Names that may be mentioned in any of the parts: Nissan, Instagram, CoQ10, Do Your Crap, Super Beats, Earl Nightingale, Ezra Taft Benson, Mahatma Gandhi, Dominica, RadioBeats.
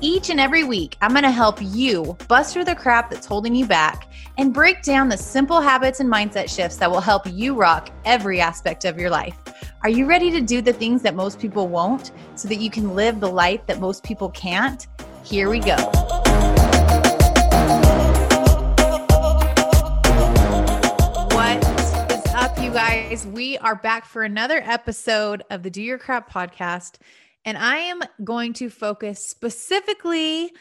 Each and every week, I'm going to help you bust through the crap that's holding you back and break down the simple habits and mindset shifts that will help you rock every aspect of your life. Are you ready to do the things that most people won't so that you can live the life that most people can't? Here we go. What is up, you guys? We are back for another episode of the Do Your Crap podcast. And I am going to focus specifically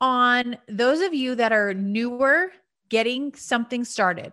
on those of you that are newer, getting something started.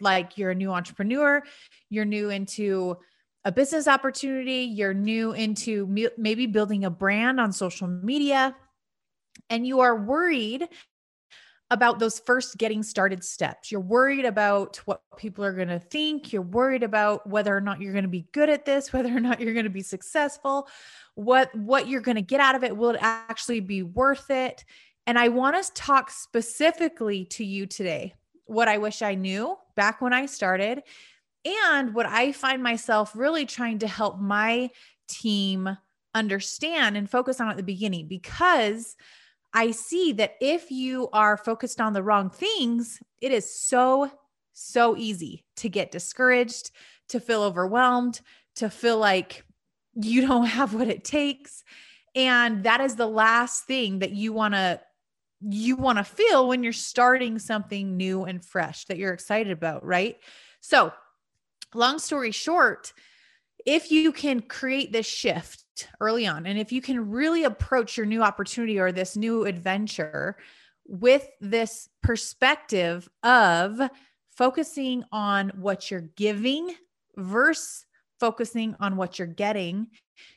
Like you're a new entrepreneur, you're new into a business opportunity, you're new into maybe building a brand on social media, and you are worried about those first getting started steps. You're worried about what people are going to think. You're worried about whether or not you're going to be good at this, whether or not you're going to be successful, what you're going to get out of it. Will it actually be worth it? And I want to talk specifically to you today what I wish I knew back when I started, and what I find myself really trying to help my team understand and focus on at the beginning, because I see that if you are focused on the wrong things, it is so easy to get discouraged, to feel overwhelmed, to feel like you don't have what it takes. And that is the last thing that you want to feel when you're starting something new and fresh that you're excited about, right? So long story short, if you can create this shift early on, and if you can really approach your new opportunity or this new adventure with this perspective of focusing on what you're giving versus focusing on what you're getting,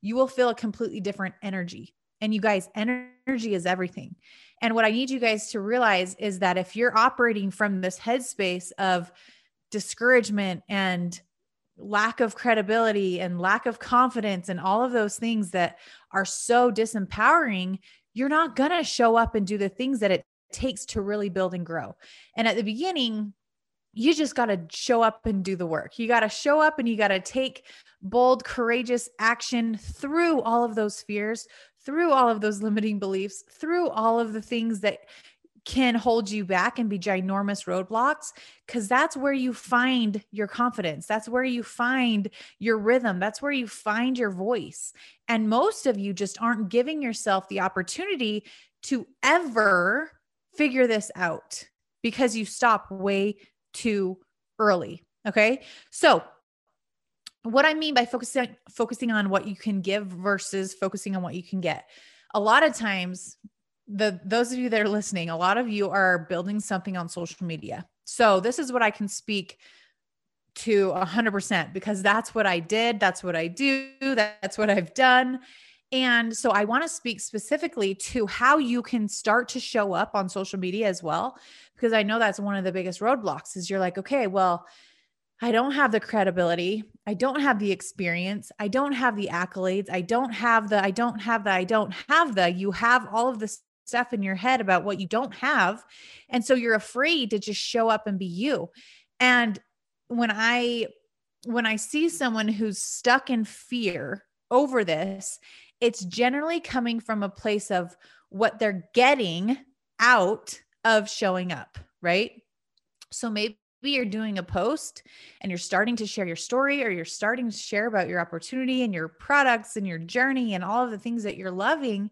you will feel a completely different energy. And you guys, energy is everything. And what I need you guys to realize is that if you're operating from this headspace of discouragement and lack of credibility and lack of confidence and all of those things that are so disempowering, you're not going to show up and do the things that it takes to really build and grow. And at the beginning, you just got to show up and do the work. You got to show up and you got to take bold, courageous action through all of those fears, through all of those limiting beliefs, through all of the things that can hold you back and be ginormous roadblocks, because that's where you find your confidence. That's where you find your rhythm. That's where you find your voice. And most of you just aren't giving yourself the opportunity to ever figure this out because you stop way too early. Okay. So what I mean by focusing on what you can give versus focusing on what you can get. A lot of times, those of you that are listening, a lot of you are building something on social media. So this is what I can speak to 100%, because that's what I did. That's what I do. That's what I've done. And so I want to speak specifically to how you can start to show up on social media as well, because I know that's one of the biggest roadblocks is you're like, okay, well, I don't have the credibility. I don't have the experience. I don't have the accolades. You have all of this stuff in your head about what you don't have. And so you're afraid to just show up and be you. And when I when I see someone who's stuck in fear over this, it's generally coming from a place of what they're getting out of showing up, right? So maybe you're doing a post and you're starting to share your story, or you're starting to share about your opportunity and your products and your journey and all of the things that you're loving,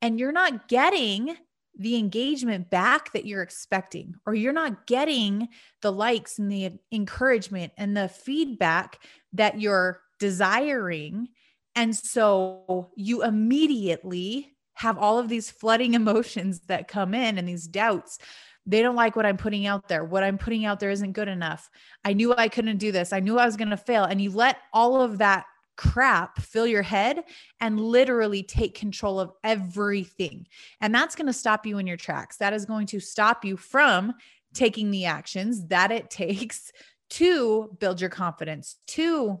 and you're not getting the engagement back that you're expecting, or you're not getting the likes and the encouragement and the feedback that you're desiring. And so you immediately have all of these flooding emotions that come in and these doubts. They don't like what I'm putting out there. What I'm putting out there isn't good enough. I knew I couldn't do this. I knew I was going to fail. And you let all of that crap fill your head and literally take control of everything. And that's going to stop you in your tracks. That is going to stop you from taking the actions that it takes to build your confidence, to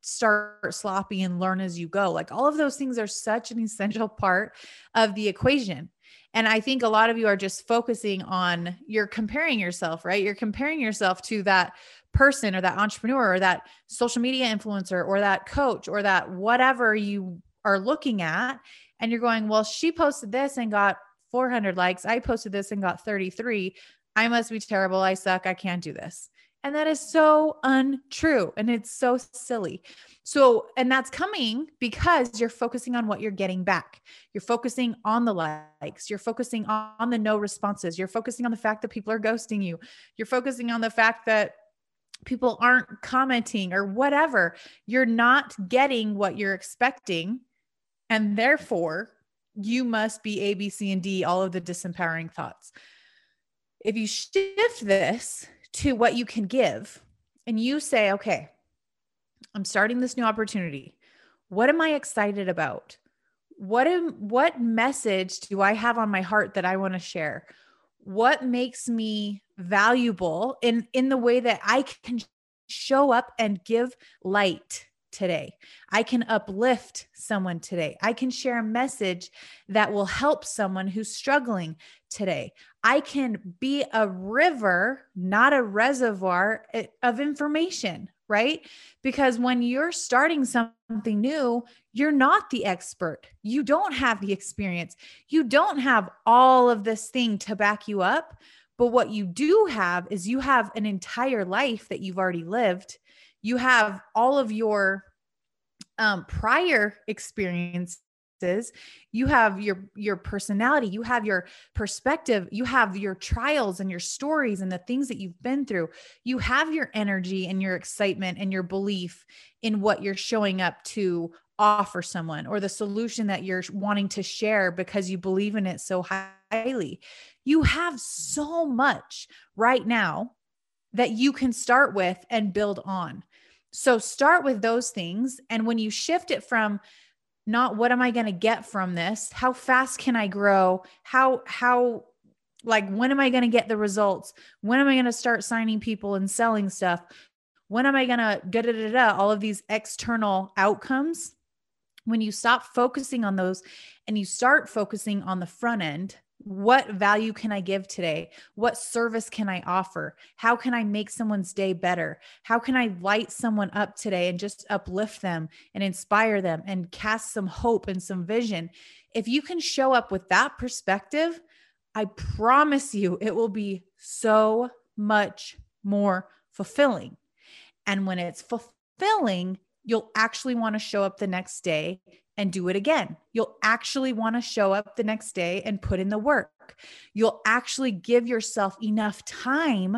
start sloppy and learn as you go. Like, all of those things are such an essential part of the equation. And I think a lot of you are just focusing on, you're comparing yourself, right? You're comparing yourself to that person or that entrepreneur or that social media influencer or that coach or that whatever you are looking at. And you're going, well, she posted this and got 400 likes. I posted this and got 33. I must be terrible. I suck. I can't do this. And that is so untrue. And it's so silly. So, and that's coming because you're focusing on what you're getting back. You're focusing on the likes. You're focusing on the no responses. You're focusing on the fact that people are ghosting you. You're focusing on the fact that people aren't commenting or whatever. You're not getting what you're expecting. And therefore you must be A, B, C, and D, all of the disempowering thoughts. If you shift this to what you can give, and you say, okay, I'm starting this new opportunity. What am I excited about? What message do I have on my heart that I want to share? What makes me valuable in the way that I can show up and give light today? I can uplift someone today. I can share a message that will help someone who's struggling today. I can be a river, not a reservoir of information, right? Because when you're starting something new, you're not the expert. You don't have the experience. You don't have all of this thing to back you up. But what you do have is you have an entire life that you've already lived. You have all of your prior experiences. You have your personality, you have your perspective, you have your trials and your stories and the things that you've been through. You have your energy and your excitement and your belief in what you're showing up to offer someone, or the solution that you're wanting to share because you believe in it so highly. You have so much right now that you can start with and build on. So start with those things. And when you shift it from not what am I going to get from this? How fast can I grow? How when am I going to get the results? When am I going to start signing people and selling stuff? When am I going to all of these external outcomes? When you stop focusing on those and you start focusing on the front end, what value can I give today? What service can I offer? How can I make someone's day better? How can I light someone up today and just uplift them and inspire them and cast some hope and some vision? If you can show up with that perspective, I promise you it will be so much more fulfilling. And when it's fulfilling, you'll actually want to show up the next day and do it again. You'll actually want to show up the next day and put in the work. You'll actually give yourself enough time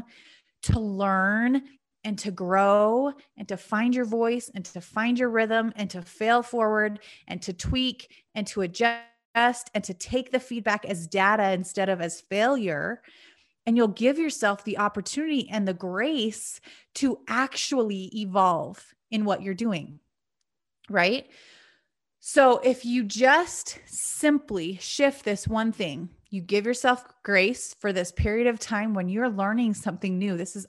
to learn and to grow and to find your voice and to find your rhythm and to fail forward and to tweak and to adjust and to take the feedback as data instead of as failure. And you'll give yourself the opportunity and the grace to actually evolve in what you're doing, right? So if you just simply shift this one thing, you give yourself grace for this period of time when you're learning something new. These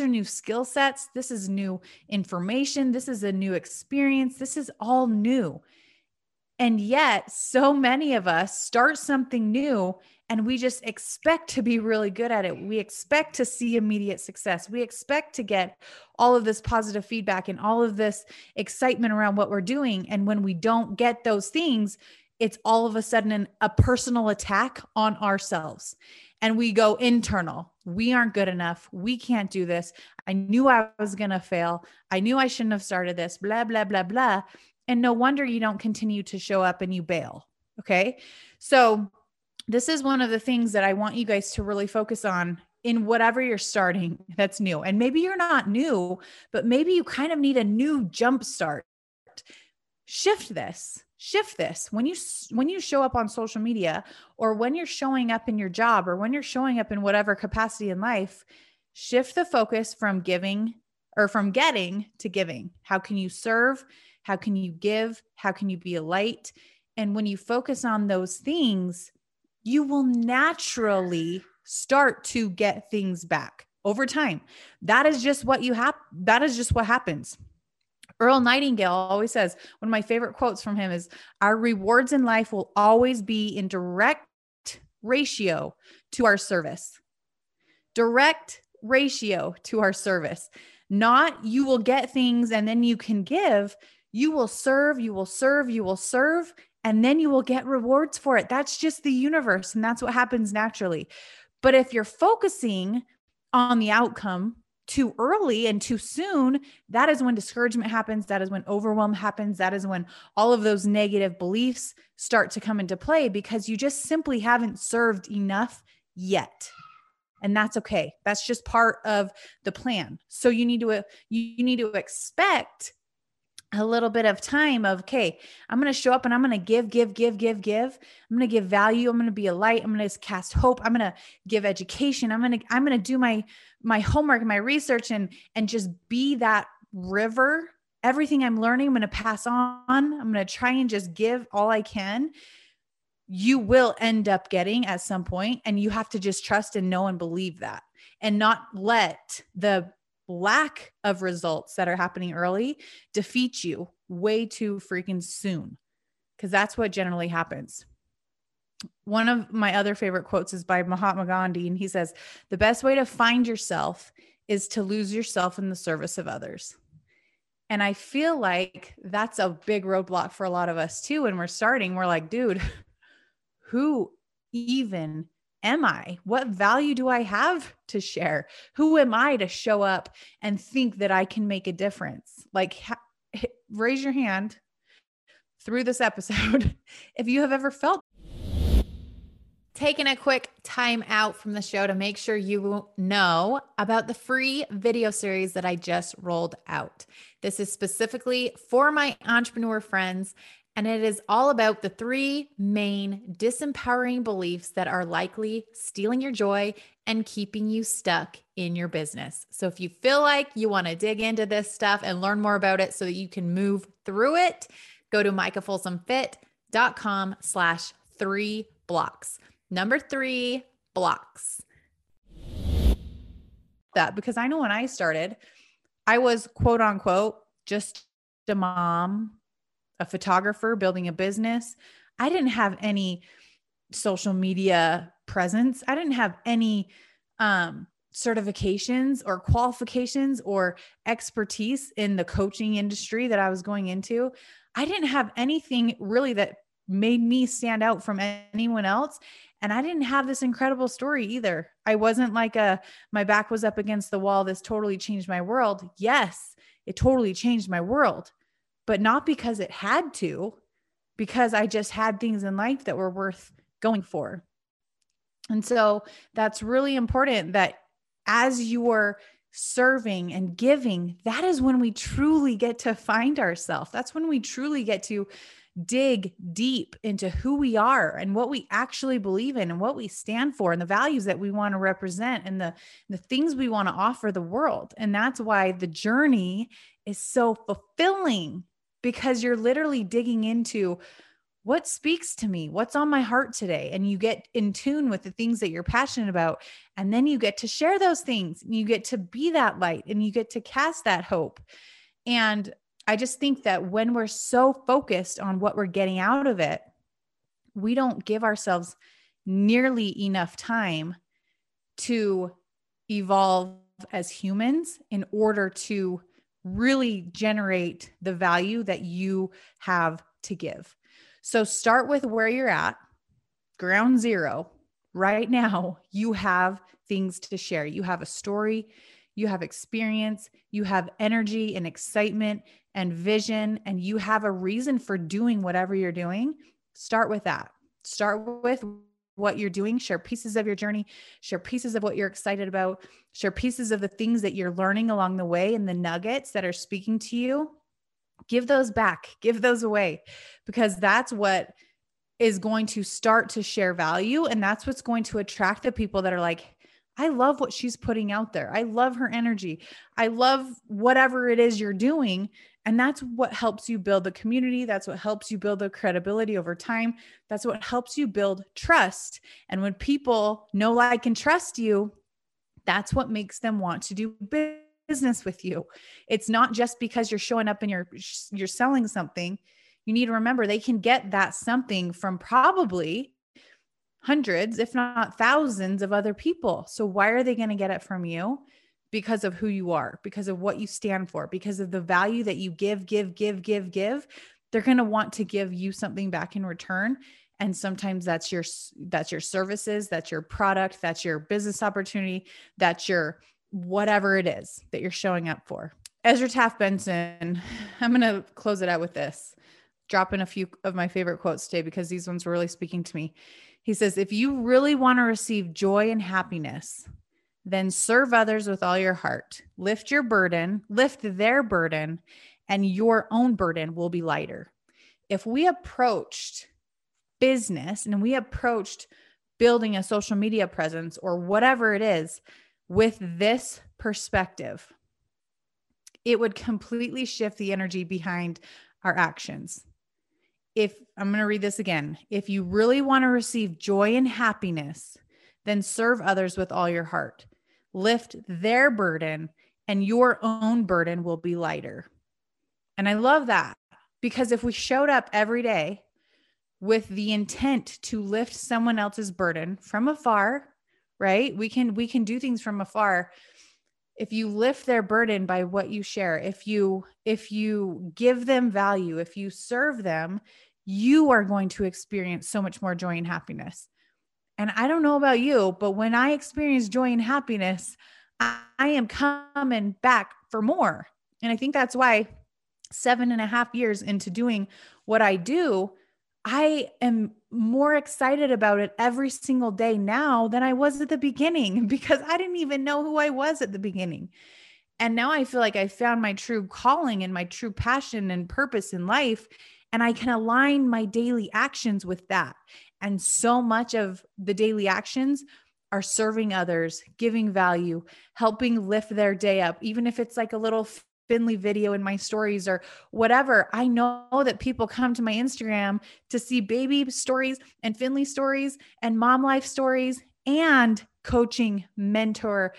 are new skill sets. This is new information. This is a new experience. This is all new. And yet so many of us start something new And we just expect to be really good at it. We expect to see immediate success. We expect to get all of this positive feedback and all of this excitement around what we're doing. And when we don't get those things, it's all of a sudden a personal attack on ourselves. And we go internal. We aren't good enough. We can't do this. I knew I was going to fail. I knew I shouldn't have started this, blah, blah, blah, blah. And no wonder you don't continue to show up and you bail. Okay. So this is one of the things that I want you guys to really focus on in whatever you're starting that's new. And maybe you're not new, but maybe you kind of need a new jump start. Shift this. When you show up on social media, or when you're showing up in your job, or when you're showing up in whatever capacity in life, shift the focus from getting to giving. How can you serve? How can you give? How can you be a light? And when you focus on those things, you will naturally start to get things back over time. That is just what happens. Earl Nightingale always says, one of my favorite quotes from him is, our rewards in life will always be in direct ratio to our service. Direct ratio to our service. Not you will get things and then you can give. You will serve, you will serve, you will serve, and then you will get rewards for it. That's just the universe. And that's what happens naturally. But if you're focusing on the outcome too early and too soon, that is when discouragement happens. That is when overwhelm happens. That is when all of those negative beliefs start to come into play, because you just simply haven't served enough yet. And that's okay. That's just part of the plan. So you need to expect a little bit of time of, okay, I'm going to show up and I'm going to give. I'm going to give value. I'm going to be a light. I'm going to cast hope. I'm going to give education. I'm going to do my homework and my research and just be that river. Everything I'm learning, I'm going to pass on. I'm going to try and just give all I can. You will end up getting at some point, and you have to just trust and know and believe that, and not let the lack of results that are happening early defeat you way too freaking soon, because that's what generally happens. One of my other favorite quotes is by Mahatma Gandhi, and he says, the best way to find yourself is to lose yourself in the service of others. And I feel like that's a big roadblock for a lot of us too. When we're starting, we're like, dude, who even am I? What value do I have to share? Who am I to show up and think that I can make a difference? Like, raise your hand through this episode if you have ever felt. Taking a quick time out from the show to make sure you know about the free video series that I just rolled out. This is specifically for my entrepreneur friends. And it is all about the 3 main disempowering beliefs that are likely stealing your joy and keeping you stuck in your business. So if you feel like you want to dig into this stuff and learn more about it so that you can move through it, go to MicahFolsomFit.com/3blocks. Number 3 blocks. That, because I know when I started, I was quote unquote just a mom, a photographer building a business. I didn't have any social media presence. I didn't have any certifications or qualifications or expertise in the coaching industry that I was going into. I didn't have anything really that made me stand out from anyone else. And I didn't have this incredible story either. I wasn't like my back was up against the wall. This totally changed my world. Yes, it totally changed my world. But not because it had to, because I just had things in life that were worth going for. And so that's really important, that as you're serving and giving, that is when we truly get to find ourselves. That's when we truly get to dig deep into who we are and what we actually believe in and what we stand for and the values that we want to represent and the things we want to offer the world. And that's why the journey is so fulfilling, because you're literally digging into what speaks to me, what's on my heart today. And you get in tune with the things that you're passionate about. And then you get to share those things, and you get to be that light, and you get to cast that hope. And I just think that when we're so focused on what we're getting out of it, we don't give ourselves nearly enough time to evolve as humans in order to really generate the value that you have to give. So start with where you're at, ground zero. Right now, you have things to share. You have a story, you have experience, you have energy and excitement and vision, and you have a reason for doing whatever you're doing. Start with that. Start with what you're doing, share pieces of your journey, share pieces of what you're excited about, share pieces of the things that you're learning along the way and the nuggets that are speaking to you. Give those back, give those away, because that's what is going to start to share value. And that's what's going to attract the people that are like, I love what she's putting out there. I love her energy. I love whatever it is you're doing. And that's what helps you build the community. That's what helps you build the credibility over time. That's what helps you build trust. And when people know, like, and trust you, that's what makes them want to do business with you. It's not just because you're showing up and you're selling something. You need to remember they can get that something from probably hundreds, if not thousands of other people. So why are they going to get it from you? Because of who you are, because of what you stand for, because of the value that you give. They're going to want to give you something back in return. And sometimes that's your services, that's your product, that's your business opportunity, that's your, whatever it is that you're showing up for. Ezra Taft Benson. I'm going to close it out with this. Drop in a few of my favorite quotes today, because these ones were really speaking to me. He says, if you really want to receive joy and happiness, then serve others with all your heart, lift their burden, and your own burden will be lighter. If we approached business and we approached building a social media presence or whatever it is with this perspective, it would completely shift the energy behind our actions. If I'm going to read this again, if you really want to receive joy and happiness, then serve others with all your heart, lift their burden, and your own burden will be lighter. And I love that, because if we showed up every day with the intent to lift someone else's burden from afar, right? We can do things from afar. If you lift their burden by what you share, if you give them value, if you serve them, you are going to experience so much more joy and happiness. And I don't know about you, but when I experience joy and happiness, I am coming back for more. And I think that's why 7.5 years into doing what I do, I am more excited about it every single day now than I was at the beginning, because I didn't even know who I was at the beginning. And now I feel like I found my true calling and my true passion and purpose in life. And I can align my daily actions with that. And so much of the daily actions are serving others, giving value, helping lift their day up. Even if it's like a little Finley video in my stories or whatever, I know that people come to my Instagram to see baby stories and Finley stories and mom life stories and coaching, mentor,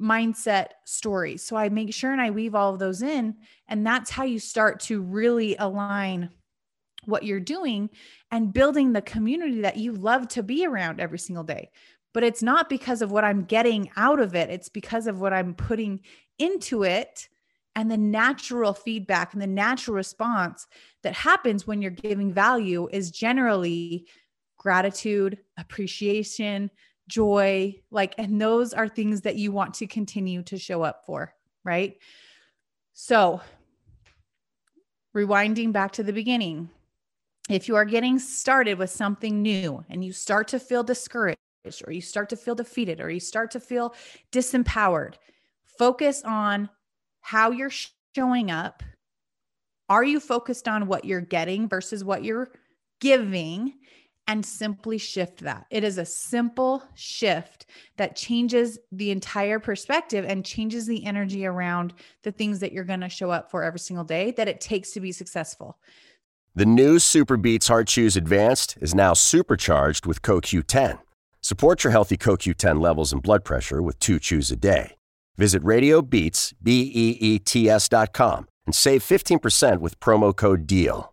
mindset stories. So I make sure and I weave all of those in. And that's how you start to really align what you're doing and building the community that you love to be around every single day. But it's not because of what I'm getting out of it. It's because of what I'm putting into it and the natural feedback and the natural response that happens when you're giving value is generally gratitude, appreciation, joy, and those are things that you want to continue to show up for, right? So rewinding back to the beginning, if you are getting started with something new and you start to feel discouraged or you start to feel defeated or you start to feel disempowered, focus on how you're showing up. Are you focused on what you're getting versus what you're giving? And simply shift that. It is a simple shift that changes the entire perspective and changes the energy around the things that you're going to show up for every single day that it takes to be successful. The new Super Beats Heart Chews Advanced is now supercharged with CoQ10. Support your healthy CoQ10 levels and blood pressure with 2 chews a day. Visit RadioBeats, BEETS.com and save 15% with promo code DEAL.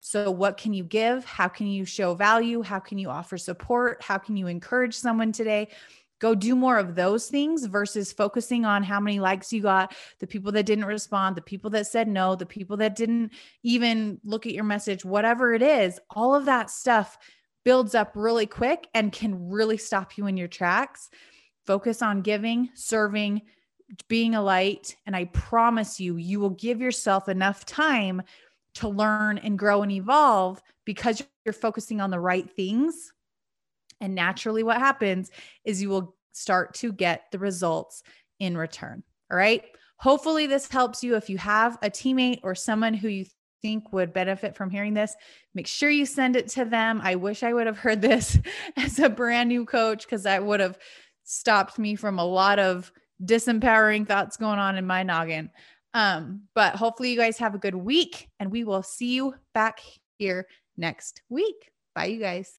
So what can you give? How can you show value? How can you offer support? How can you encourage someone today? Go do more of those things versus focusing on how many likes you got, the people that didn't respond, the people that said no, the people that didn't even look at your message, whatever it is. All of that stuff builds up really quick and can really stop you in your tracks. Focus on giving, serving, being a light. And I promise you, you will give yourself enough time to learn and grow and evolve because you're focusing on the right things. And naturally what happens is you will start to get the results in return. All right. Hopefully this helps you. If you have a teammate or someone who you think would benefit from hearing this, make sure you send it to them. I wish I would have heard this as a brand new coach, because that would have stopped me from a lot of disempowering thoughts going on in my noggin. But hopefully you guys have a good week, and we will see you back here next week. Bye, you guys.